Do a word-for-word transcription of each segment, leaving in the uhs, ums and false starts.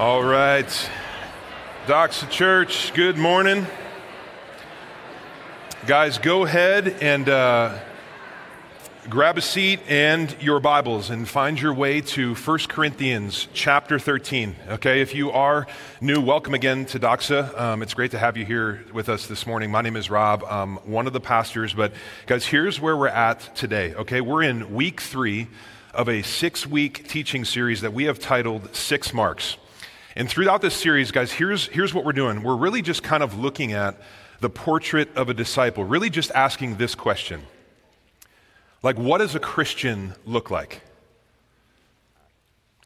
All right, Doxa Church, good morning. Guys, go ahead and uh, grab a seat and your Bibles and find your way to First Corinthians chapter thirteen, okay? If you are new, welcome again to Doxa. Um, it's great to have you here with us this morning. My name is Rob, I'm one of the pastors, but guys, here's where we're at today, okay? We're in week three of a six-week teaching series that we have titled Six Marks. And throughout this series, guys, here's, here's what we're doing. We're really just kind of looking at the portrait of a disciple, really just asking this question. Like, what does a Christian look like?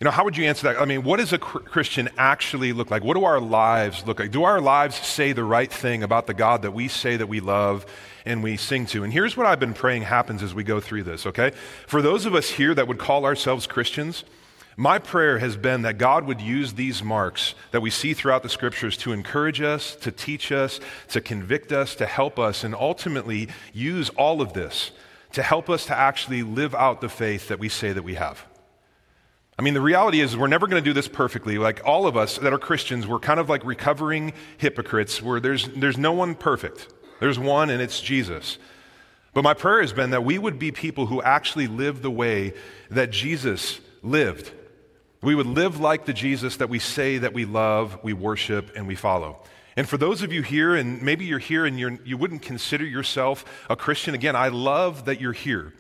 You know, how would you answer that? I mean, what does a Christian actually look like? What do our lives look like? Do our lives say the right thing about the God that we say that we love and we sing to? And here's what I've been praying happens as we go through this, okay? For those of us here that would call ourselves Christians, my prayer has been that God would use these marks that we see throughout the scriptures to encourage us, to teach us, to convict us, to help us, and ultimately use all of this to help us to actually live out the faith that we say that we have. I mean, the reality is we're never going to do this perfectly. Like all of us that are Christians, we're kind of like recovering hypocrites where there's, there's no one perfect. There's one, and it's Jesus. But my prayer has been that we would be people who actually live the way that Jesus lived. We would live like the Jesus that we say that we love, we worship, and we follow. And for those of you here, and maybe you're here and you're, you wouldn't consider yourself a Christian, again, I love that you're here.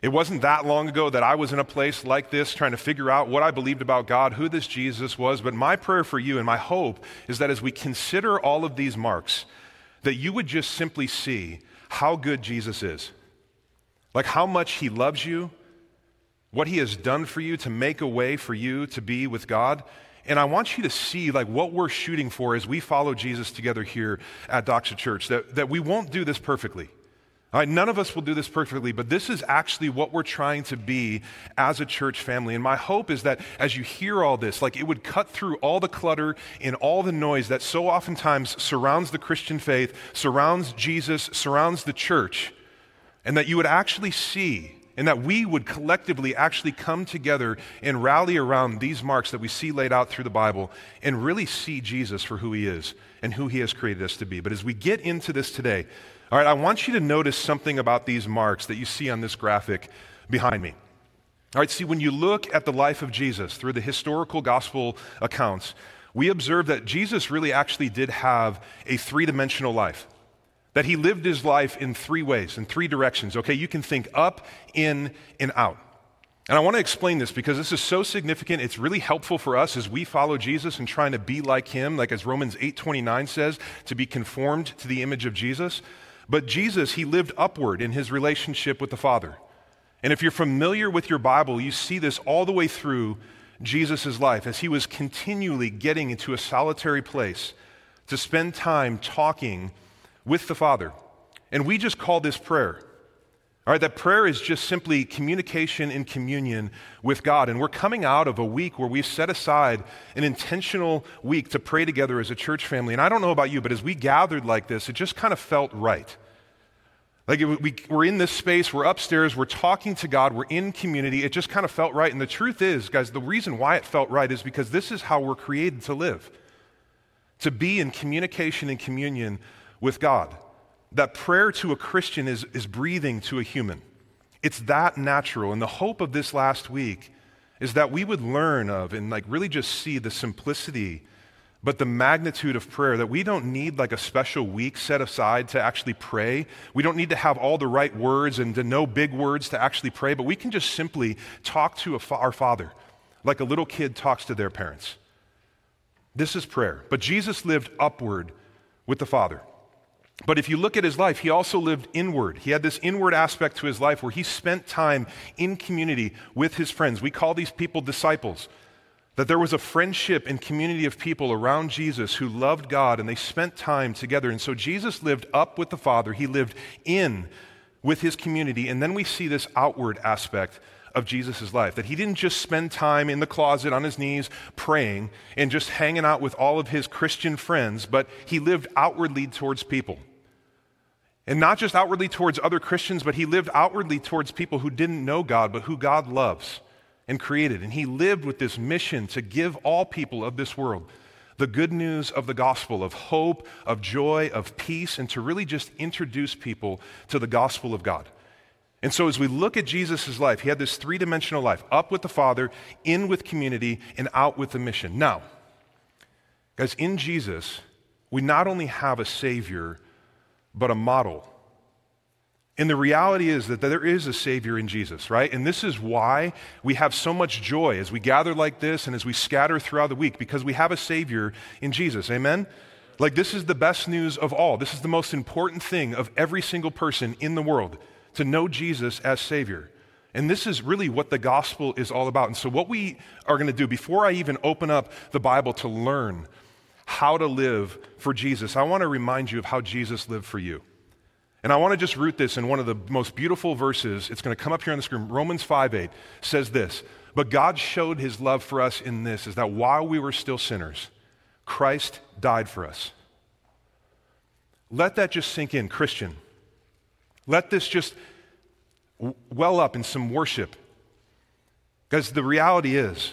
It wasn't that long ago that I was in a place like this trying to figure out what I believed about God, who this Jesus was, but my prayer for you and my hope is that as we consider all of these marks, that you would just simply see how good Jesus is. Like how much he loves you, what he has done for you to make a way for you to be with God. And I want you to see like what we're shooting for as we follow Jesus together here at Doxa Church, that, that we won't do this perfectly. All right, none of us will do this perfectly, but this is actually what we're trying to be as a church family. And my hope is that as you hear all this, like it would cut through all the clutter and all the noise that so oftentimes surrounds the Christian faith, surrounds Jesus, surrounds the church, and that you would actually see and that we would collectively actually come together and rally around these marks that we see laid out through the Bible and really see Jesus for who he is and who he has created us to be. But as we get into this today, all right, I want you to notice something about these marks that you see on this graphic behind me. All right, see, when you look at the life of Jesus through the historical gospel accounts, we observe that Jesus really actually did have a three-dimensional life. That he lived his life in three ways, in three directions, okay? You can think up, in, and out. And I want to explain this because this is so significant. It's really helpful for us as we follow Jesus and trying to be like him, like as Romans eight twenty-nine says, to be conformed to the image of Jesus. But Jesus, he lived upward in his relationship with the Father. And if you're familiar with your Bible, you see this all the way through Jesus' life as he was continually getting into a solitary place to spend time talking with the Father. And we just call this prayer. All right, that prayer is just simply communication and communion with God. And we're coming out of a week where we've set aside an intentional week to pray together as a church family. And I don't know about you, but as we gathered like this, it just kind of felt right. Like it, we, we're in this space, we're upstairs, we're talking to God, we're in community. It just kind of felt right. And the truth is, guys, the reason why it felt right is because this is how we're created to live, to be in communication and communion with God. That prayer to a Christian is, is breathing to a human. It's that natural. And the hope of this last week is that we would learn of and like really just see the simplicity, but the magnitude of prayer, that we don't need like a special week set aside to actually pray. We don't need to have all the right words and to know big words to actually pray, but we can just simply talk to a fa- our Father like a little kid talks to their parents. This is prayer. But Jesus lived upward with the Father. But if you look at his life, he also lived inward. He had this inward aspect to his life where he spent time in community with his friends. We call these people disciples. That there was a friendship and community of people around Jesus who loved God and they spent time together. And so Jesus lived up with the Father. He lived in with his community. And then we see this outward aspect of Jesus' life, that he didn't just spend time in the closet on his knees praying and just hanging out with all of his Christian friends, but he lived outwardly towards people. And not just outwardly towards other Christians, but he lived outwardly towards people who didn't know God, but who God loves. and created, and he lived with this mission to give all people of this world the good news of the gospel, of hope, of joy, of peace, and to really just introduce people to the gospel of God. And so as we look at Jesus' life, he had this three-dimensional life, up with the Father, in with community, and out with the mission. Now, guys, in Jesus, we not only have a Savior, but a model. And the reality is that there is a Savior in Jesus, right? And this is why we have so much joy as we gather like this and as we scatter throughout the week, because we have a Savior in Jesus, amen? Like, this is the best news of all. This is the most important thing of every single person in the world, to know Jesus as Savior. And this is really what the gospel is all about. And so what we are going to do, before I even open up the Bible to learn how to live for Jesus, I want to remind you of how Jesus lived for you. And I want to just root this in one of the most beautiful verses. It's going to come up here on the screen. Romans five eight says this, "But God showed his love for us in this, is that while we were still sinners, Christ died for us." Let that just sink in, Christian. Let this just well up in some worship. Because the reality is,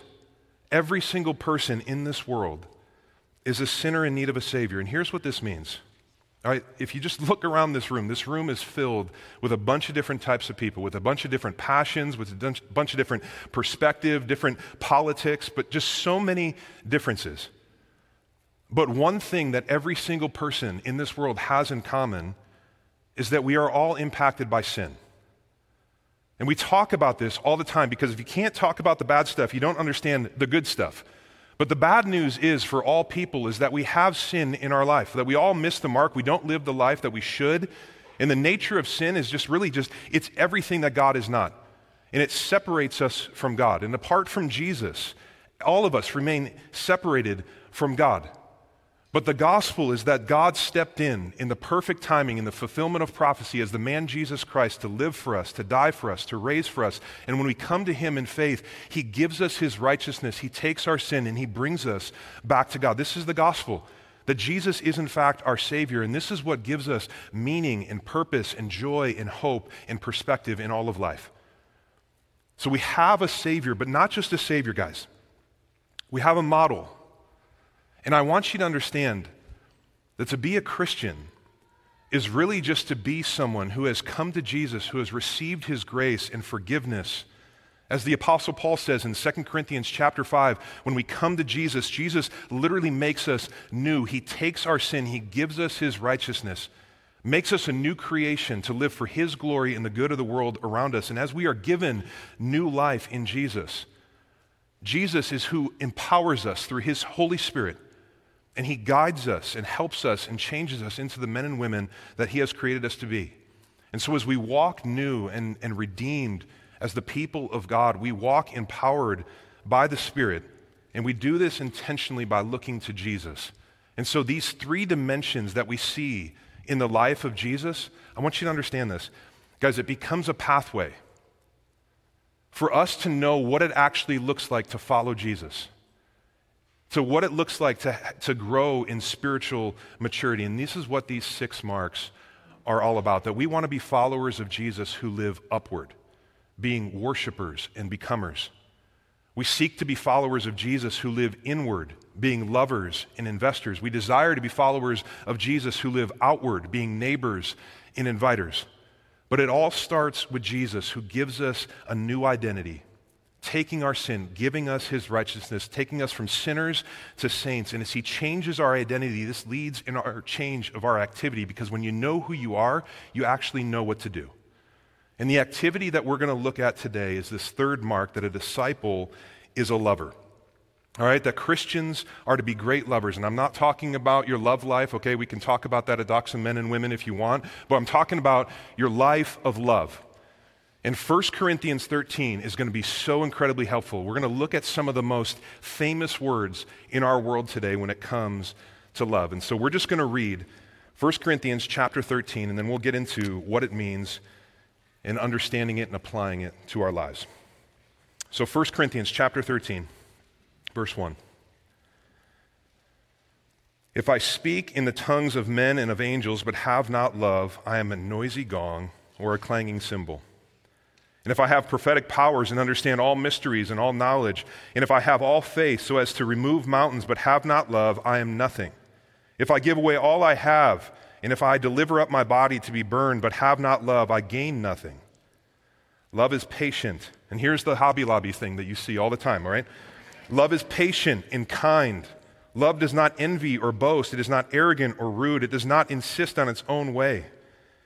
every single person in this world is a sinner in need of a Savior. And here's what this means. All right, if you just look around this room, this room is filled with a bunch of different types of people, with a bunch of different passions, with a bunch of different perspective, different politics, but just so many differences. But one thing that every single person in this world has in common is that we are all impacted by sin. And we talk about this all the time, because if you can't talk about the bad stuff, you don't understand the good stuff. But the bad news is, for all people, is that we have sin in our life, that we all miss the mark, we don't live the life that we should. And the nature of sin is just really just, it's everything that God is not. And it separates us from God. And apart from Jesus, all of us remain separated from God. But the gospel is that God stepped in, in the perfect timing, in the fulfillment of prophecy, as the man Jesus Christ, to live for us, to die for us, to raise for us. And when we come to him in faith, he gives us his righteousness, he takes our sin, and he brings us back to God. This is the gospel, that Jesus is in fact our Savior, and this is what gives us meaning and purpose and joy and hope and perspective in all of life. So we have a Savior, but not just a Savior, guys. We have a model. And I want you to understand that to be a Christian is really just to be someone who has come to Jesus, who has received his grace and forgiveness. As the Apostle Paul says in Second Corinthians chapter five, when we come to Jesus, Jesus literally makes us new. He takes our sin, he gives us his righteousness, makes us a new creation to live for his glory and the good of the world around us. And as we are given new life in Jesus, Jesus is who empowers us through his Holy Spirit. And he guides us and helps us and changes us into the men and women that he has created us to be. And so as we walk new and, and redeemed as the people of God, we walk empowered by the Spirit, and we do this intentionally by looking to Jesus. And so these three dimensions that we see in the life of Jesus, I want you to understand this. Guys, it becomes a pathway for us to know what it actually looks like to follow Jesus, to what it looks like to, to grow in spiritual maturity. And this is what these six marks are all about, that we want to be followers of Jesus who live upward, being worshipers and becomers. We seek to be followers of Jesus who live inward, being lovers and investors. We desire to be followers of Jesus who live outward, being neighbors and inviters. But it all starts with Jesus, who gives us a new identity, taking our sin, giving us his righteousness, taking us from sinners to saints. And as he changes our identity, this leads in our change of our activity, because when you know who you are, you actually know what to do. And the activity that we're going to look at today is this third mark, that a disciple is a lover. All right, that Christians are to be great lovers. And I'm not talking about your love life, okay? We can talk about that at Doxa Men and Women if you want. But I'm talking about your life of love. And First Corinthians thirteen is going to be so incredibly helpful. We're going to look at some of the most famous words in our world today when it comes to love. And so we're just going to read First Corinthians chapter thirteen, and then we'll get into what it means and understanding it and applying it to our lives. So First Corinthians chapter thirteen. Verse one, "If I speak in the tongues of men and of angels, but have not love, I am a noisy gong or a clanging cymbal. And if I have prophetic powers and understand all mysteries and all knowledge, and if I have all faith so as to remove mountains but have not love, I am nothing. If I give away all I have, and if I deliver up my body to be burned but have not love, I gain nothing. Love is patient. And here's the Hobby Lobby thing that you see all the time, all right? Love is patient and kind. Love does not envy or boast. It is not arrogant or rude. It does not insist on its own way.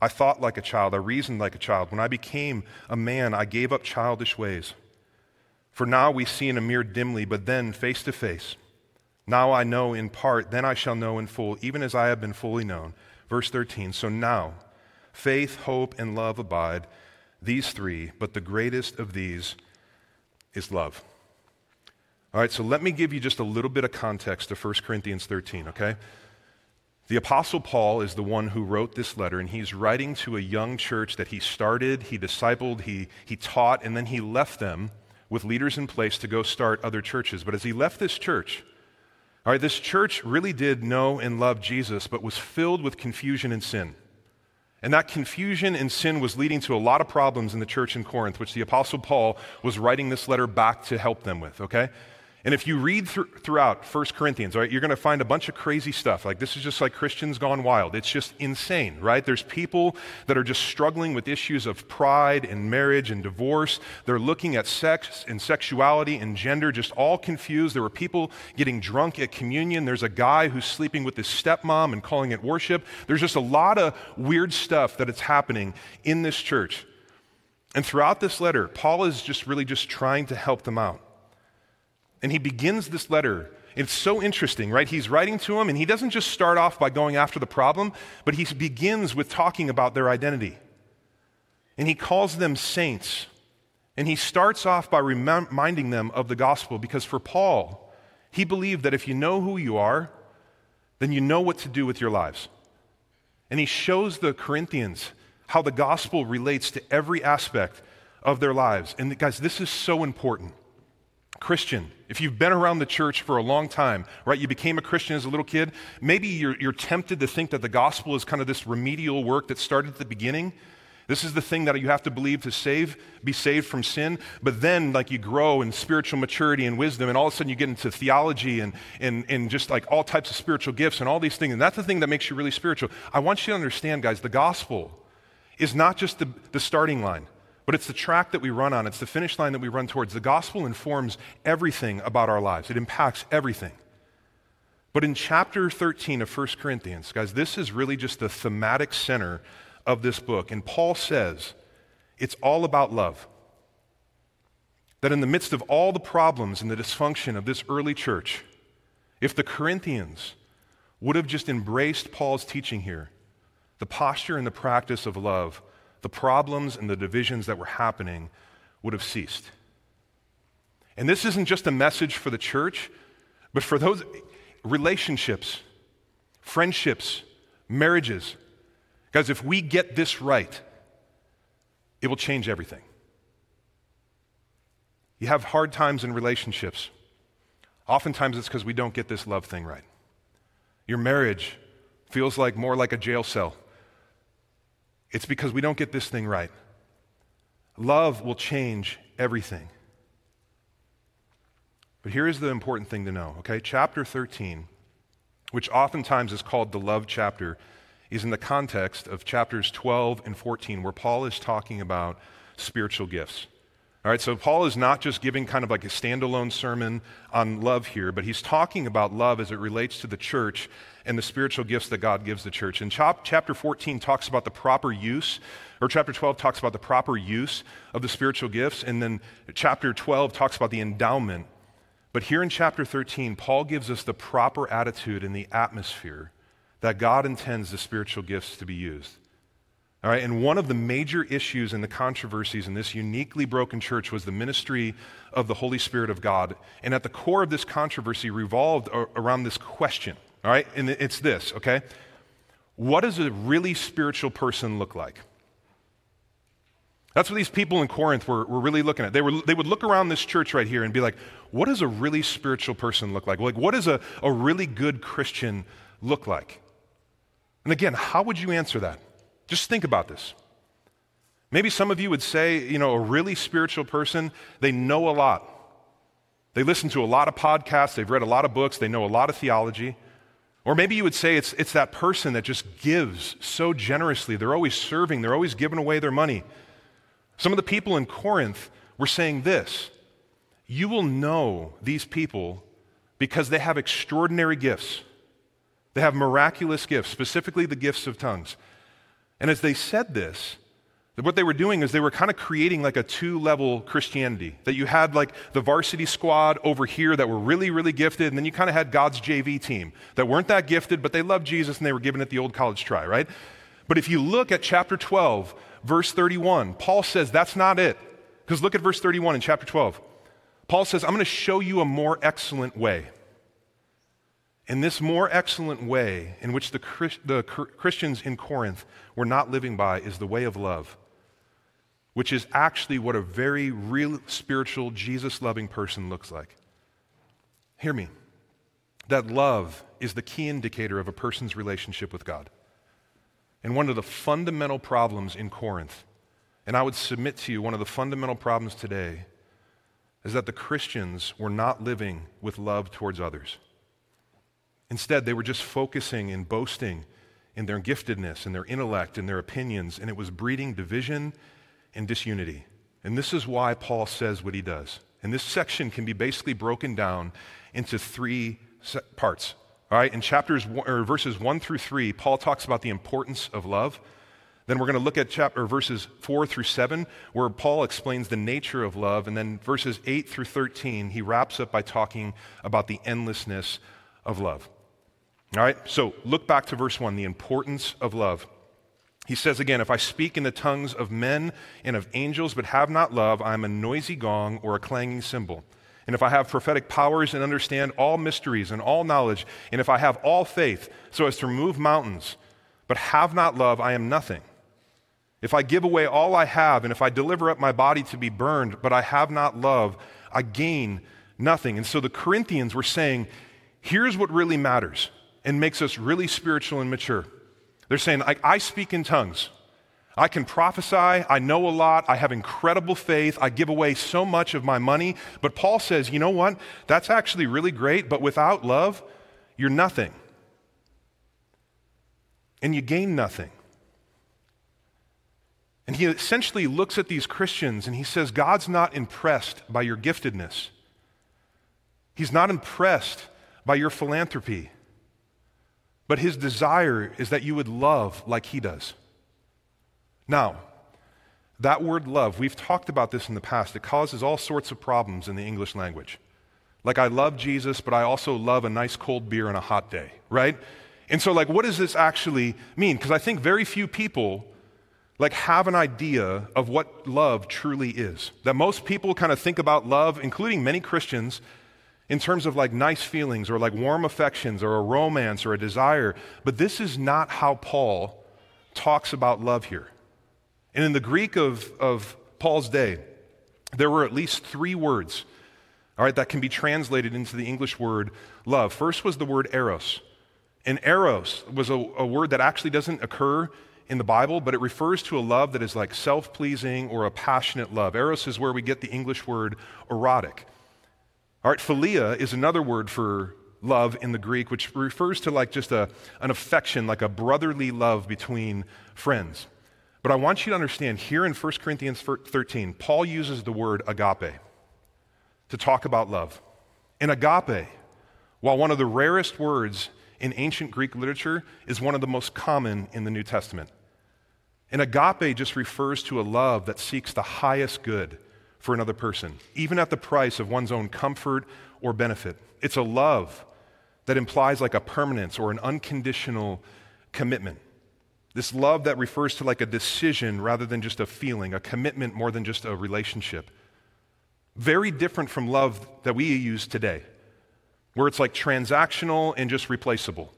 I thought like a child. I reasoned like a child. When I became a man, I gave up childish ways. For now we see in a mirror dimly, but then face to face. Now I know in part, then I shall know in full, even as I have been fully known. Verse thirteen, so now faith, hope, and love abide, these three, but the greatest of these is love. All right, so let me give you just a little bit of context to First Corinthians thirteen, okay? The Apostle Paul is the one who wrote this letter, and he's writing to a young church that he started, he discipled, he, he taught, and then he left them with leaders in place to go start other churches. But as he left this church, all right, this church really did know and love Jesus, but was filled with confusion and sin. And that confusion and sin was leading to a lot of problems in the church in Corinth, which the Apostle Paul was writing this letter back to help them with, okay? And if you read th- throughout First Corinthians, right, you're going to find a bunch of crazy stuff. Like, this is just like Christians gone wild. It's just insane, right? There's people that are just struggling with issues of pride and marriage and divorce. They're looking at sex and sexuality and gender, just all confused. There were people getting drunk at communion. There's a guy who's sleeping with his stepmom and calling it worship. There's just a lot of weird stuff that is happening in this church. And throughout this letter, Paul is just really just trying to help them out. And he begins this letter. It's so interesting, right? He's writing to them, and he doesn't just start off by going after the problem, but he begins with talking about their identity. And he calls them saints. And he starts off by reminding them of the gospel, because for Paul, he believed that if you know who you are, then you know what to do with your lives. And he shows the Corinthians how the gospel relates to every aspect of their lives. And guys, this is so important. Christian, if you've been around the church for a long time, right, you became a Christian as a little kid, maybe you're, you're tempted to think that the gospel is kind of this remedial work that started at the beginning. This is the thing that you have to believe to save, be saved from sin. But then, like, you grow in spiritual maturity and wisdom, and all of a sudden you get into theology and, and, and just like all types of spiritual gifts and all these things. And that's the thing that makes you really spiritual. I want you to understand, guys, the gospel is not just the, the starting line. But it's the track that we run on. It's the finish line that we run towards. The gospel informs everything about our lives. It impacts everything. But in chapter thirteen of First Corinthians, guys, this is really just the thematic center of this book. And Paul says it's all about love. That in the midst of all the problems and the dysfunction of this early church, if the Corinthians would have just embraced Paul's teaching here, the posture and the practice of love, the problems and the divisions that were happening would have ceased. And this isn't just a message for the church, but for those relationships, friendships, marriages. Guys, if we get this right, it will change everything. You have hard times in relationships. Oftentimes it's because we don't get this love thing right. Your marriage feels like more like a jail cell. It's because we don't get this thing right. Love will change everything. But here is the important thing to know, okay? Chapter thirteen, which oftentimes is called the love chapter, is in the context of chapters twelve and fourteen, where Paul is talking about spiritual gifts. All right, so Paul is not just giving kind of like a standalone sermon on love here, but he's talking about love as it relates to the church and the spiritual gifts that God gives the church. And chapter fourteen talks about the proper use, or chapter twelve talks about the proper use of the spiritual gifts, and then chapter twelve talks about the endowment. But here in chapter thirteen, Paul gives us the proper attitude and the atmosphere that God intends the spiritual gifts to be used. All right, and one of the major issues and the controversies in this uniquely broken church was the ministry of the Holy Spirit of God. And at the core of this controversy revolved around this question, all right? And it's this, okay? What does a really spiritual person look like? That's what these people in Corinth were, were really looking at. They, were, they would look around this church right here and be like, what does a really spiritual person look like? Like, what does a, a really good Christian look like? And again, how would you answer that? Just think about this. Maybe some of you would say, you know, a really spiritual person, they know a lot. They listen to a lot of podcasts, they've read a lot of books, they know a lot of theology. Or maybe you would say it's, it's that person that just gives so generously. They're always serving, they're always giving away their money. Some of the people in Corinth were saying this: you will know these people because they have extraordinary gifts. They have miraculous gifts, specifically the gifts of tongues. And as they said this, what they were doing is they were kind of creating like a two-level Christianity, that you had like the varsity squad over here that were really, really gifted, and then you kind of had God's J V team that weren't that gifted, but they loved Jesus and they were giving it the old college try, right? But if you look at chapter twelve, verse thirty-one, Paul says that's not it. Because look at verse thirty-one in chapter twelve. Paul says, I'm going to show you a more excellent way. In this more excellent way in which the, Christ, the Christians in Corinth were not living by is the way of love, which is actually what a very real spiritual Jesus-loving person looks like. Hear me. That love is the key indicator of a person's relationship with God. And one of the fundamental problems in Corinth, and I would submit to you one of the fundamental problems today, is that the Christians were not living with love towards others. Instead, they were just focusing and boasting in their giftedness and their intellect and their opinions, and it was breeding division and disunity. And this is why Paul says what he does. And this section can be basically broken down into three parts. All right, in chapters or verses one through three, Paul talks about the importance of love. Then we're going to look at chapter verses four through seven, where Paul explains the nature of love, and then verses eight through thirteen, he wraps up by talking about the endlessness of love. All right, so look back to verse one, the importance of love. He says again, if I speak in the tongues of men and of angels but have not love, I am a noisy gong or a clanging cymbal. And if I have prophetic powers and understand all mysteries and all knowledge, and if I have all faith so as to remove mountains but have not love, I am nothing. If I give away all I have, and if I deliver up my body to be burned but I have not love, I gain nothing. And so the Corinthians were saying, here's what really matters and makes us really spiritual and mature. They're saying, I, I speak in tongues. I can prophesy. I know a lot. I have incredible faith. I give away so much of my money. But Paul says, you know what? That's actually really great, but without love, you're nothing. And you gain nothing. And he essentially looks at these Christians and he says, God's not impressed by your giftedness. He's not impressed by your philanthropy. But his desire is that you would love like he does. Now, that word love, we've talked about this in the past. It causes all sorts of problems in the English language. Like, I love Jesus, but I also love a nice cold beer on a hot day, right? And so, like, what does this actually mean? Because I think very few people, like, have an idea of what love truly is. That most people kind of think about love, including many Christians, in terms of like nice feelings or like warm affections or a romance or a desire. But this is not how Paul talks about love here. And in the Greek of, of Paul's day, there were at least three words, all right, that can be translated into the English word love. First was the word eros. And eros was a, a word that actually doesn't occur in the Bible, but it refers to a love that is like self-pleasing or a passionate love. Eros is where we get the English word erotic. All right, philia is another word for love in the Greek, which refers to like just a, an affection, like a brotherly love between friends. But I want you to understand here in First Corinthians thirteen, Paul uses the word agape to talk about love. And agape, while one of the rarest words in ancient Greek literature, is one of the most common in the New Testament. And agape just refers to a love that seeks the highest good for another person, even at the price of one's own comfort or benefit. It's a love that implies like a permanence or an unconditional commitment. This love that refers to like a decision rather than just a feeling, a commitment more than just a relationship. Very different from love that we use today, where it's like transactional and just replaceable.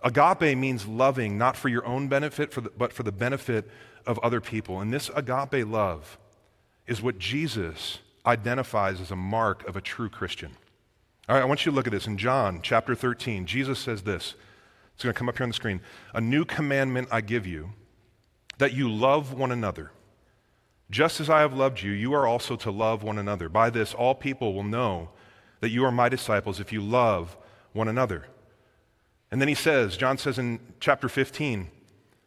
Agape means loving, not for your own benefit, for the, but for the benefit of other people. And this agape love is what Jesus identifies as a mark of a true Christian. All right, I want you to look at this. In John chapter thirteen, Jesus says this. It's going to come up here on the screen. A new commandment I give you, that you love one another. Just as I have loved you, you are also to love one another. By this, all people will know that you are my disciples if you love one another. And then he says, John says in chapter fifteen,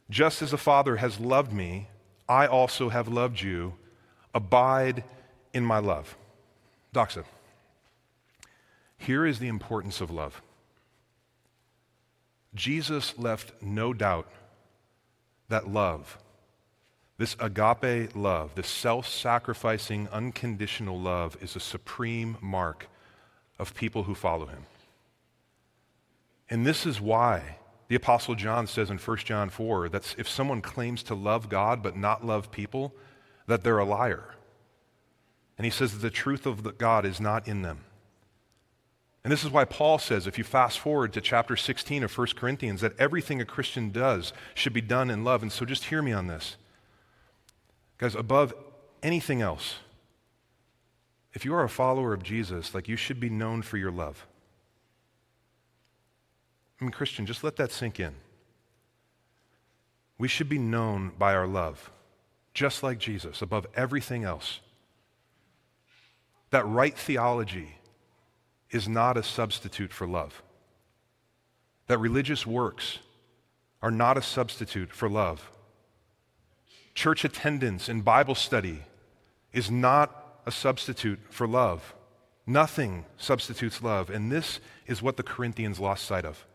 just as the Father has loved me, I also have loved you. Abide in my love. Doxa. Here is the importance of love. Jesus left no doubt that love, this agape love, this self-sacrificing, unconditional love, is a supreme mark of people who follow him. And this is why the Apostle John says in First John four that if someone claims to love God but not love people, that they're a liar. And he says that the truth of God is not in them. And this is why Paul says, if you fast forward to chapter sixteen of First Corinthians, that everything a Christian does should be done in love. And so just hear me on this. Guys, above anything else, if you are a follower of Jesus, like, you should be known for your love. I mean, Christian, just let that sink in. We should be known by our love, just like Jesus, above everything else. That right theology is not a substitute for love. That religious works are not a substitute for love. Church attendance and Bible study is not a substitute for love. Nothing substitutes love, and this is what the Corinthians lost sight of.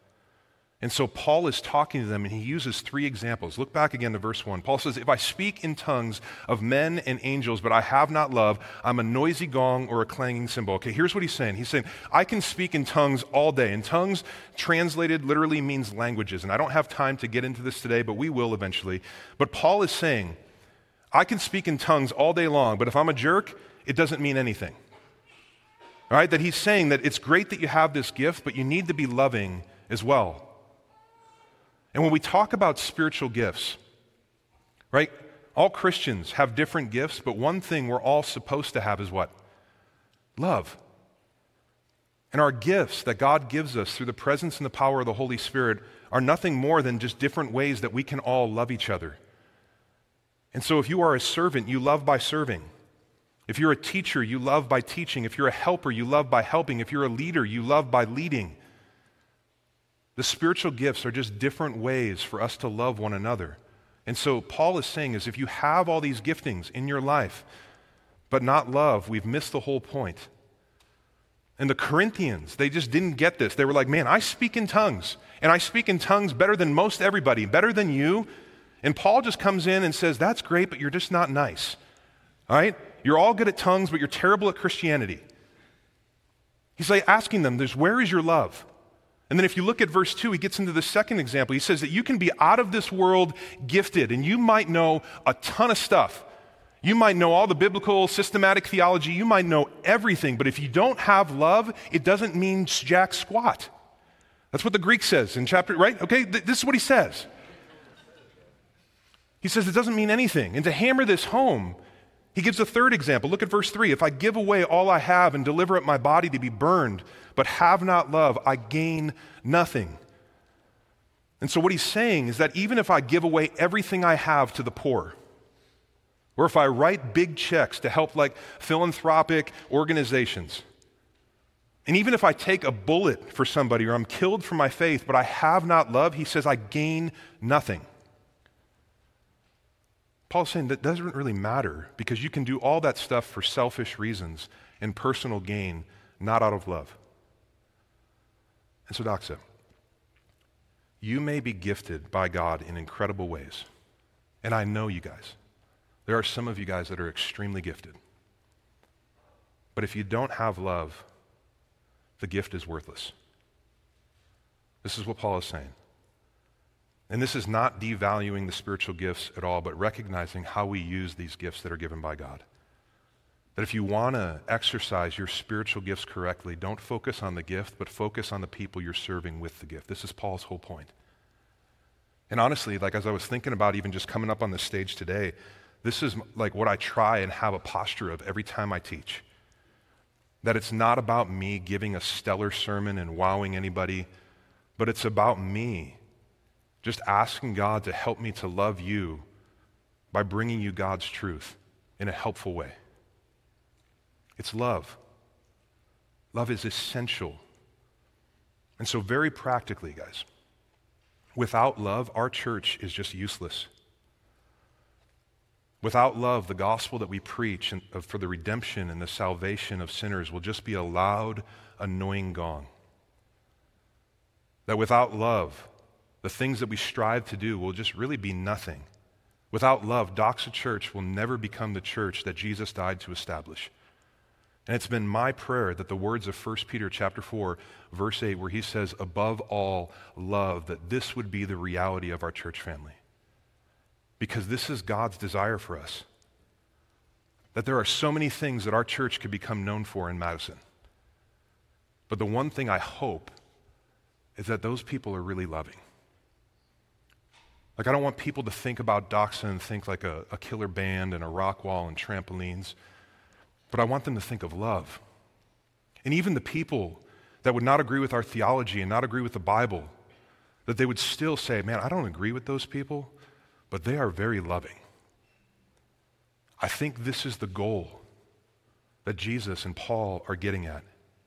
And so Paul is talking to them, and he uses three examples. Look back again to verse one. Paul says, if I speak in tongues of men and angels, but I have not love, I'm a noisy gong or a clanging cymbal. Okay, here's what he's saying. He's saying, I can speak in tongues all day. And tongues translated literally means languages. And I don't have time to get into this today, but we will eventually. But Paul is saying, I can speak in tongues all day long, but if I'm a jerk, it doesn't mean anything. All right, that he's saying that it's great that you have this gift, but you need to be loving as well. And when we talk about spiritual gifts, right, all Christians have different gifts, but one thing we're all supposed to have is what? Love. And our gifts that God gives us through the presence and the power of the Holy Spirit are nothing more than just different ways that we can all love each other. And so if you are a servant, you love by serving. If you're a teacher, you love by teaching. If you're a helper, you love by helping. If you're a leader, you love by leading. The spiritual gifts are just different ways for us to love one another. And so Paul is saying is if you have all these giftings in your life, but not love, we've missed the whole point. And the Corinthians, they just didn't get this. They were like, man, I speak in tongues, and I speak in tongues better than most everybody, better than you. And Paul just comes in and says, that's great, but you're just not nice. All right? You're all good at tongues, but you're terrible at Christianity. He's like asking them, there's, where is your love? And then if you look at verse two, he gets into the second example. He says that you can be out of this world gifted, and you might know a ton of stuff. You might know all the biblical systematic theology. You might know everything. But if you don't have love, it doesn't mean jack squat. That's what the Greek says in chapter, right? Okay, th- this is what he says. He says it doesn't mean anything. And to hammer this home, he gives a third example. Look at verse three. If I give away all I have and deliver up my body to be burned, but have not love, I gain nothing. And so what he's saying is that even if I give away everything I have to the poor, or if I write big checks to help like philanthropic organizations, and even if I take a bullet for somebody or I'm killed for my faith, but I have not love, he says I gain nothing. Paul's saying that doesn't really matter because you can do all that stuff for selfish reasons and personal gain, not out of love. And so, Doxa, you may be gifted by God in incredible ways. And I know you guys. There are some of you guys that are extremely gifted. But if you don't have love, the gift is worthless. This is what Paul is saying. And this is not devaluing the spiritual gifts at all, but recognizing how we use these gifts that are given by God. That if you want to exercise your spiritual gifts correctly, don't focus on the gift, but focus on the people you're serving with the gift. This is Paul's whole point. And honestly, like as I was thinking about even just coming up on this stage today, this is like what I try and have a posture of every time I teach. That it's not about me giving a stellar sermon and wowing anybody, but it's about me just asking God to help me to love you by bringing you God's truth in a helpful way. It's love. Love is essential. And so very practically, guys, without love, our church is just useless. Without love, the gospel that we preach and, uh, for the redemption and the salvation of sinners will just be a loud, annoying gong. That without love, the things that we strive to do will just really be nothing. Without love, Doxa Church will never become the church that Jesus died to establish. And it's been my prayer that the words of First Peter chapter four, verse eight, where he says, above all, love, that this would be the reality of our church family. Because this is God's desire for us. That there are so many things that our church could become known for in Madison. But the one thing I hope is that those people are really loving. Like I don't want people to think about Doxa and think like a, a killer band and a rock wall and trampolines. But I want them to think of love. And even the people that would not agree with our theology and not agree with the Bible, that they would still say, man, I don't agree with those people, but they are very loving. I think this is the goal that Jesus and Paul are getting at.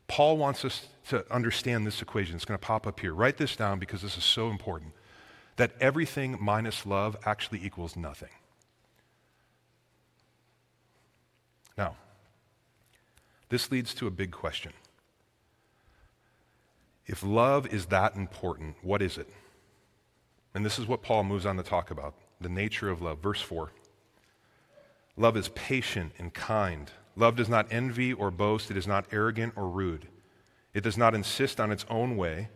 Paul wants us to understand this equation. It's going to pop up here. Write this down because this is so important. That everything minus love actually equals nothing. Now, this leads to a big question. If love is that important, what is it? And this is what Paul moves on to talk about, the nature of love. Verse four, love is patient and kind. Love does not envy or boast. It is not arrogant or rude. It does not insist on its own way.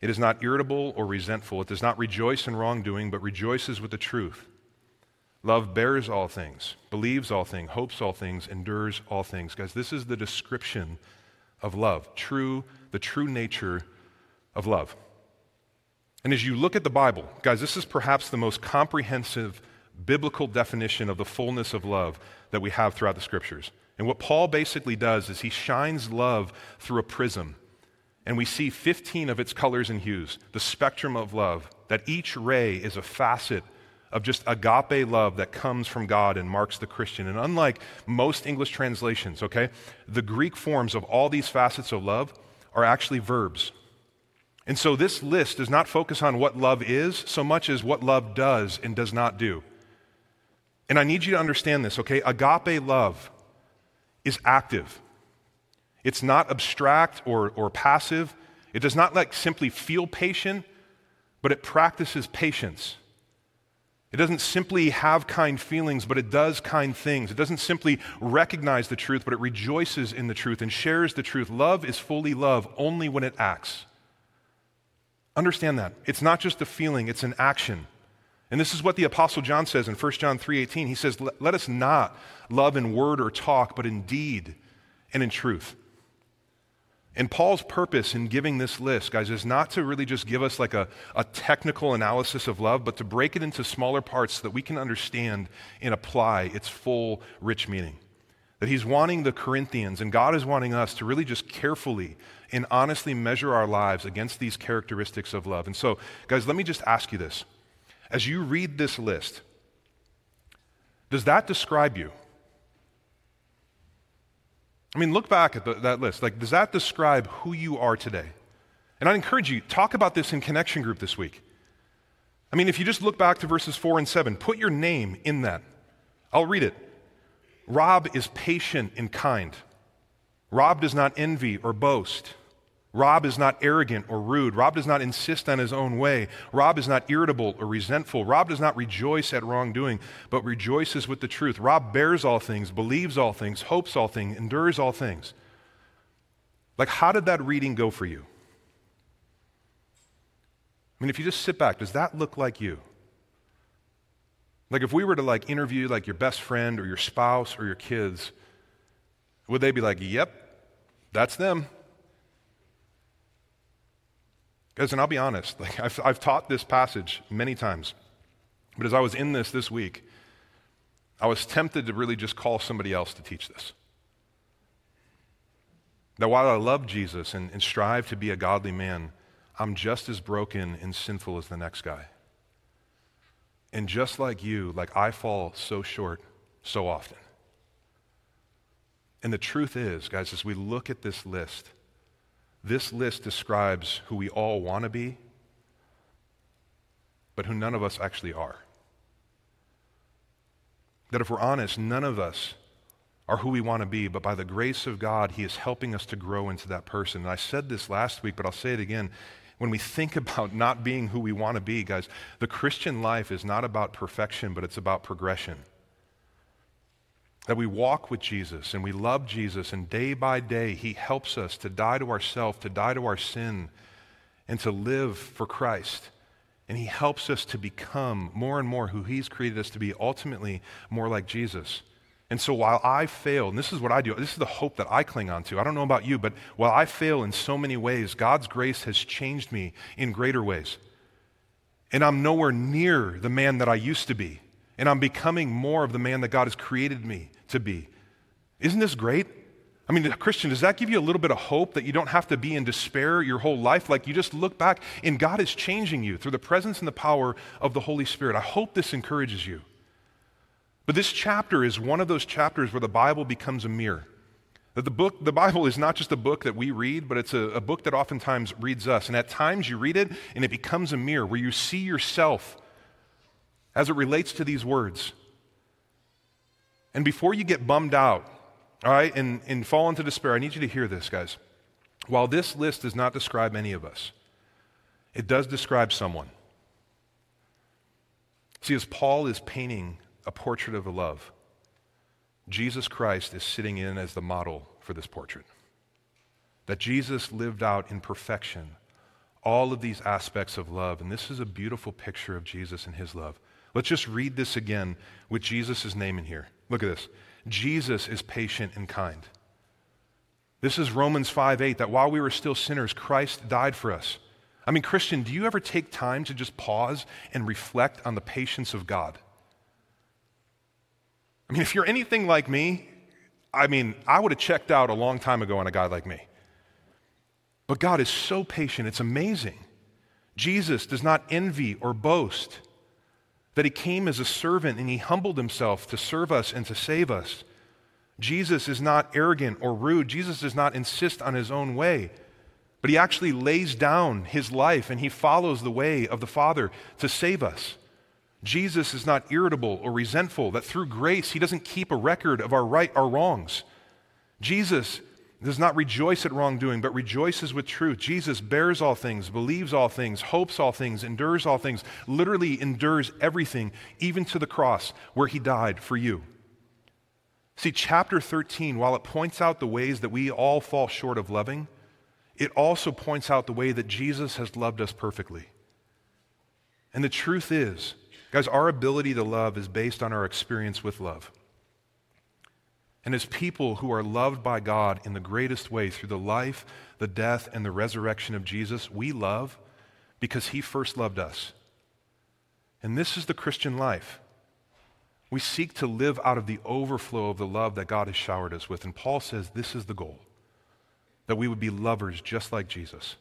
It is not irritable or resentful. It does not rejoice in wrongdoing, but rejoices with the truth. Love bears all things, believes all things, hopes all things, endures all things. Guys, this is the description of love, true, the true nature of love. And as you look at the Bible, guys, this is perhaps the most comprehensive biblical definition of the fullness of love that we have throughout the scriptures. And what Paul basically does is he shines love through a prism, and we see fifteen of its colors and hues, the spectrum of love, that each ray is a facet of just agape love that comes from God and marks the Christian. And unlike most English translations, okay, the Greek forms of all these facets of love are actually verbs. And so this list does not focus on what love is so much as what love does and does not do. And I need you to understand this, okay? Agape love is active. It's not abstract or, or passive. It does not like simply feel patient, but it practices patience. It doesn't simply have kind feelings, but it does kind things. It doesn't simply recognize the truth, but it rejoices in the truth and shares the truth. Love is fully love only when it acts. Understand that. It's not just a feeling, it's an action. And this is what the Apostle John says in First John three eighteen. He says, let us not love in word or talk, but in deed and in truth. And Paul's purpose in giving this list, guys, is not to really just give us like a, a technical analysis of love, but to break it into smaller parts so that we can understand and apply its full, rich meaning. That he's wanting the Corinthians, and God is wanting us to really just carefully and honestly measure our lives against these characteristics of love. And so, guys, let me just ask you this. As you read this list, does that describe you? I mean, look back at the, that list. Like, does that describe who you are today? And I encourage you, talk about this in Connection Group this week. I mean, if you just look back to verses four and seven, put your name in that. I'll read it. Rob is patient and kind. Rob does not envy or boast. Rob is not arrogant or rude. Rob does not insist on his own way. Rob is not irritable or resentful. Rob does not rejoice at wrongdoing, but rejoices with the truth. Rob bears all things, believes all things, hopes all things, endures all things. Like, how did that reading go for you? I mean, if you just sit back, does that look like you? Like if we were to like interview like your best friend or your spouse or your kids, would they be like, yep, that's them? Guys, and I'll be honest, like I've, I've taught this passage many times, but as I was in this this week, I was tempted to really just call somebody else to teach this. That while I love Jesus and, and strive to be a godly man, I'm just as broken and sinful as the next guy. And just like you, like I fall so short so often. And the truth is, guys, as we look at this list, this list describes who we all want to be, but who none of us actually are. That if we're honest, none of us are who we want to be, but by the grace of God, He is helping us to grow into that person. And I said this last week, but I'll say it again. When we think about not being who we want to be, guys, the Christian life is not about perfection, but it's about progression. That we walk with Jesus and we love Jesus, and day by day, He helps us to die to ourselves, to die to our sin, and to live for Christ. And He helps us to become more and more who He's created us to be, ultimately more like Jesus. And so while I fail, and this is what I do, this is the hope that I cling on to. I don't know about you, but while I fail in so many ways, God's grace has changed me in greater ways. And I'm nowhere near the man that I used to be. And I'm becoming more of the man that God has created me to be. Isn't this great? I mean, Christian, does that give you a little bit of hope that you don't have to be in despair your whole life? Like you just look back and God is changing you through the presence and the power of the Holy Spirit. I hope this encourages you. But this chapter is one of those chapters where the Bible becomes a mirror. That the book, the Bible is not just a book that we read, but it's a, a book that oftentimes reads us. And at times you read it and it becomes a mirror where you see yourself as it relates to these words. And before you get bummed out, all right, and, and fall into despair, I need you to hear this, guys. While this list does not describe any of us, it does describe someone. See, as Paul is painting a portrait of love, Jesus Christ is sitting in as the model for this portrait. That Jesus lived out in perfection all of these aspects of love, and this is a beautiful picture of Jesus and His love. Let's just read this again with Jesus' name in here. Look at this. Jesus is patient and kind. This is Romans five eight, that while we were still sinners, Christ died for us. I mean, Christian, do you ever take time to just pause and reflect on the patience of God? I mean, if you're anything like me, I mean, I would have checked out a long time ago on a guy like me. But God is so patient, it's amazing. Jesus does not envy or boast. That He came as a servant and He humbled Himself to serve us and to save us. Jesus is not arrogant or rude. Jesus does not insist on His own way, but He actually lays down His life and He follows the way of the Father to save us. Jesus is not irritable or resentful, that through grace He doesn't keep a record of our right, our wrongs. Jesus does not rejoice at wrongdoing, but rejoices with truth. Jesus bears all things, believes all things, hopes all things, endures all things, literally endures everything, even to the cross where He died for you. See, chapter thirteen, while it points out the ways that we all fall short of loving, it also points out the way that Jesus has loved us perfectly. And the truth is, guys, our ability to love is based on our experience with love. And as people who are loved by God in the greatest way through the life, the death, and the resurrection of Jesus, we love because He first loved us. And this is the Christian life. We seek to live out of the overflow of the love that God has showered us with. And Paul says this is the goal, that we would be lovers just like Jesus.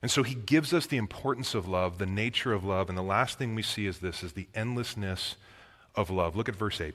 And so he gives us the importance of love, the nature of love, and the last thing we see is this, is the endlessness of love. Look at verse eight.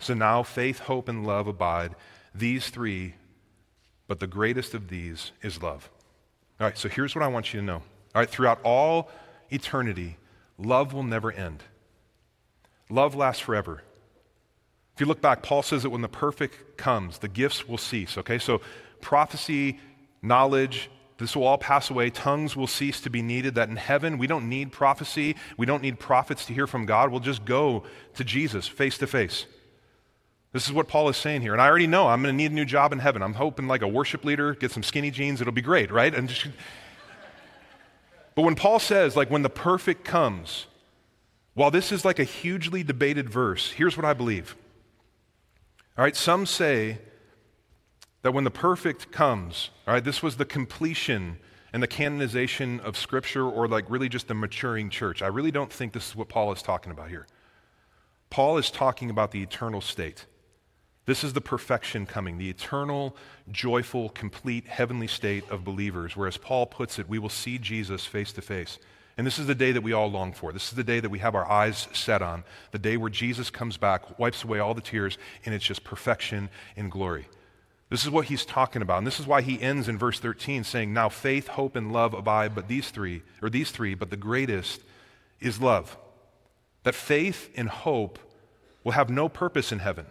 So now faith, hope, and love abide, these three, but the greatest of these is love. All right, so here's what I want you to know. All right, throughout all eternity, love will never end. Love lasts forever. If you look back, Paul says that when the perfect comes, the gifts will cease, okay? So prophecy, knowledge, this will all pass away. Tongues will cease to be needed. That in heaven, we don't need prophecy. We don't need prophets to hear from God. We'll just go to Jesus face to face. This is what Paul is saying here. And I already know I'm going to need a new job in heaven. I'm hoping like a worship leader, get some skinny jeans. It'll be great, right? And just... But when Paul says, like, when the perfect comes, while this is like a hugely debated verse, here's what I believe. All right, some say that when the perfect comes, all right, this was the completion and the canonization of Scripture, or like really just the maturing church. I really don't think this is what Paul is talking about here. Paul is talking about the eternal state. This is the perfection coming, the eternal, joyful, complete, heavenly state of believers, where as Paul puts it, we will see Jesus face to face. And this is the day that we all long for. This is the day that we have our eyes set on, the day where Jesus comes back, wipes away all the tears, and it's just perfection and glory. This is what he's talking about. And this is why he ends in verse thirteen saying, now faith, hope, and love abide, but these three, or these three, but the greatest is love. That faith and hope will have no purpose in heaven,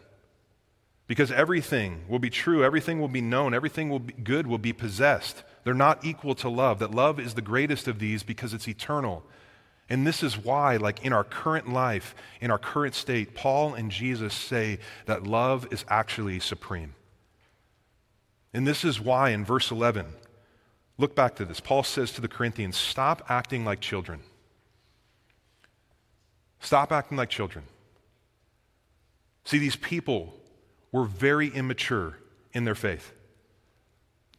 because everything will be true, everything will be known, everything will be good will be possessed. They're not equal to love, that love is the greatest of these because it's eternal. And this is why, like in our current life, in our current state, Paul and Jesus say that love is actually supreme. And this is why in verse eleven, look back to this, Paul says to the Corinthians, stop acting like children. Stop acting like children. See, these people were very immature in their faith.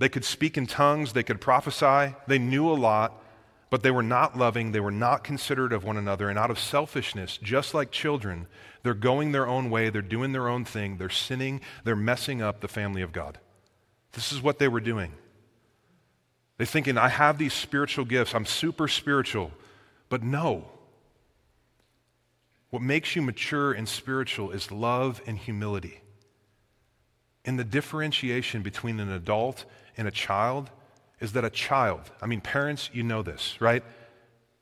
They could speak in tongues, they could prophesy, they knew a lot, but they were not loving, they were not considerate of one another, and out of selfishness, just like children, they're going their own way, they're doing their own thing, they're sinning, they're messing up the family of God. This is what they were doing. They're thinking, I have these spiritual gifts, I'm super spiritual, but no. What makes you mature and spiritual is love and humility. And the differentiation between an adult and a child is that a child, I mean, parents, you know this, right?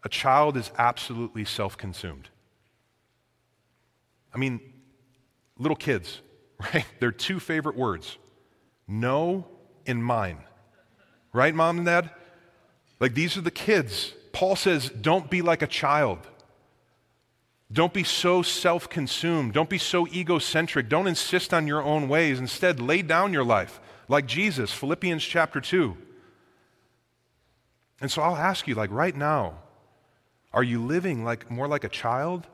A child is absolutely self-consumed. I mean, little kids, right? Their two favorite words, no and mine. Right, mom and dad? Like, these are the kids. Paul says, don't be like a child. Don't be so self-consumed. Don't be so egocentric. Don't insist on your own ways. Instead, lay down your life like Jesus, Philippians chapter two. And so I'll ask you, like right now, are you living like more like a child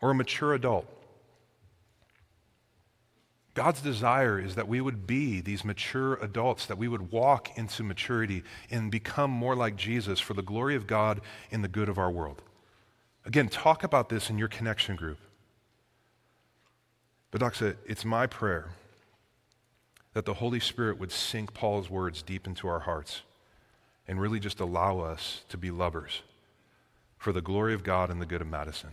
or a mature adult? God's desire is that we would be these mature adults, that we would walk into maturity and become more like Jesus for the glory of God and the good of our world. Again, talk about this in your connection group. But Doxa, it's my prayer that the Holy Spirit would sink Paul's words deep into our hearts and really just allow us to be lovers for the glory of God and the good of Madison.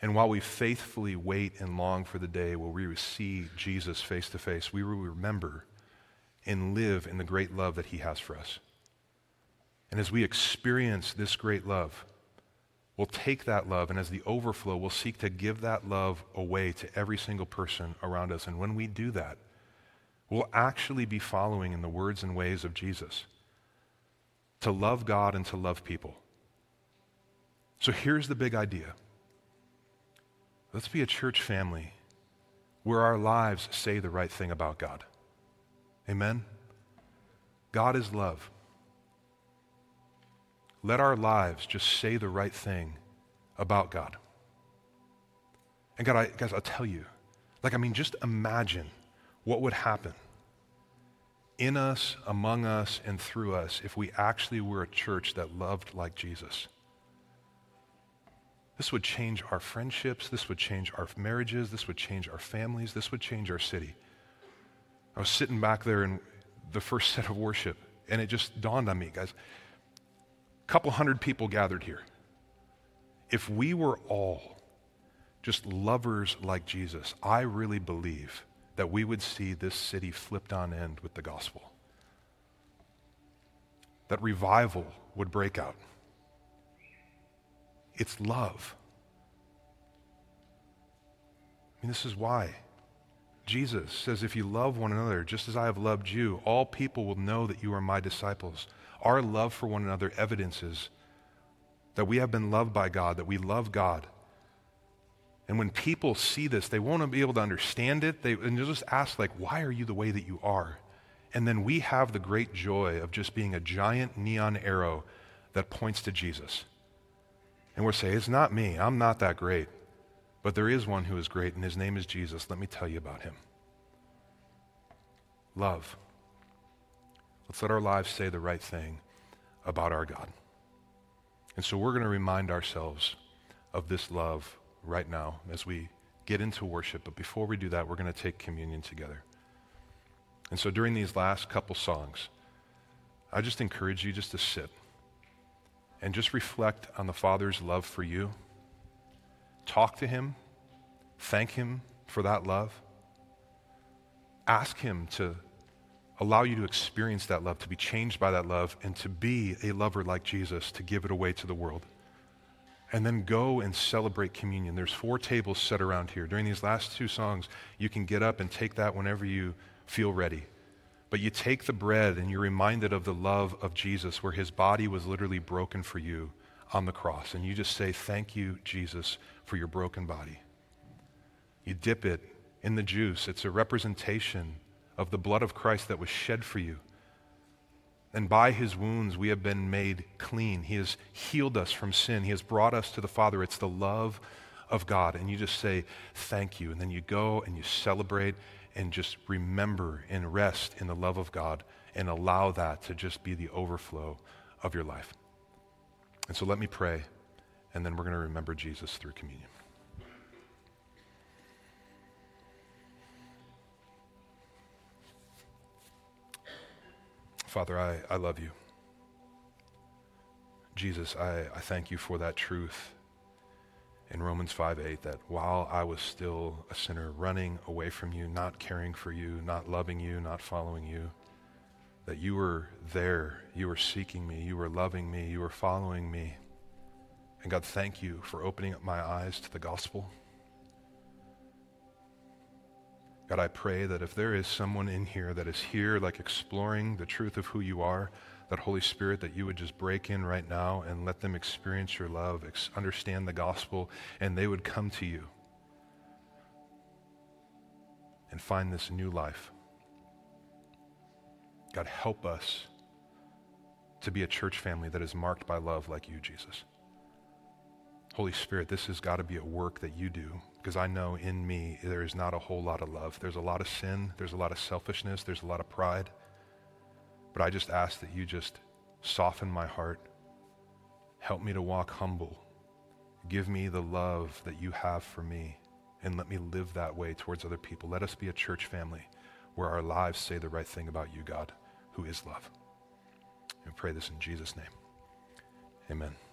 And while we faithfully wait and long for the day where we will see Jesus face to face, we will remember and live in the great love that he has for us. And as we experience this great love, we'll take that love, and as the overflow, we'll seek to give that love away to every single person around us. And when we do that, we'll actually be following in the words and ways of Jesus, to love God and to love people. So here's the big idea. Let's be a church family where our lives say the right thing about God. Amen? God is love. Let our lives just say the right thing about God. And God, I, guys, I'll tell you, like, I mean, just imagine what would happen in us, among us, and through us if we actually were a church that loved like Jesus. This would change our friendships. This would change our marriages. This would change our families. This would change our city. I was sitting back there in the first set of worship, and it just dawned on me, guys. Couple hundred people gathered here. If we were all just lovers like Jesus, I really believe that we would see this city flipped on end with the gospel. that revival would break out. It's love. I mean, this is why Jesus says, if you love one another, just as I have loved you, all people will know that you are my disciples. Our love for one another evidences that we have been loved by God, that we love God. And when people see this, they won't be able to understand it. They, and they'll just ask, like, why are you the way that you are? And then we have the great joy of just being a giant neon arrow that points to Jesus. And we're saying, it's not me. I'm not that great. But there is one who is great, and his name is Jesus. Let me tell you about him. Love. Let's let our lives say the right thing about our God. And so we're going to remind ourselves of this love right now as we get into worship. But before we do that, we're going to take communion together. And so during these last couple songs, I just encourage you just to sit and just reflect on the Father's love for you. Talk to him, thank him for that love. Ask him to allow you to experience that love, to be changed by that love, and to be a lover like Jesus, to give it away to the world. And then go and celebrate communion. There's four tables set around here. During these last two songs, you can get up and take that whenever you feel ready. But you take the bread and you're reminded of the love of Jesus, where his body was literally broken for you on the cross, and you just say, thank you, Jesus, for your broken body. You dip it in the juice. It's a representation of the blood of Christ that was shed for you. And by his wounds, we have been made clean. He has healed us from sin. He has brought us to the Father. It's the love of God. And you just say, thank you. And then you go and you celebrate and just remember and rest in the love of God and allow that to just be the overflow of your life. And so let me pray, and then we're going to remember Jesus through communion. Father, I, I love you. Jesus, I, I thank you for that truth in Romans five eight, that while I was still a sinner, running away from you, not caring for you, not loving you, not following you, that you were there, you were seeking me, you were loving me, you were following me. And God, thank you for opening up my eyes to the gospel. God, I pray that if there is someone in here that is here, like exploring the truth of who you are, that Holy Spirit, that you would just break in right now and let them experience your love, ex- understand the gospel, and they would come to you and find this new life. God, help us to be a church family that is marked by love like you, Jesus. Holy Spirit, this has got to be a work that you do, because I know in me there is not a whole lot of love. There's a lot of sin. There's a lot of selfishness. There's a lot of pride. But I just ask that you just soften my heart. Help me to walk humble. Give me the love that you have for me, and let me live that way towards other people. Let us be a church family where our lives say the right thing about you, God, who is love. And pray this in Jesus' name. Amen.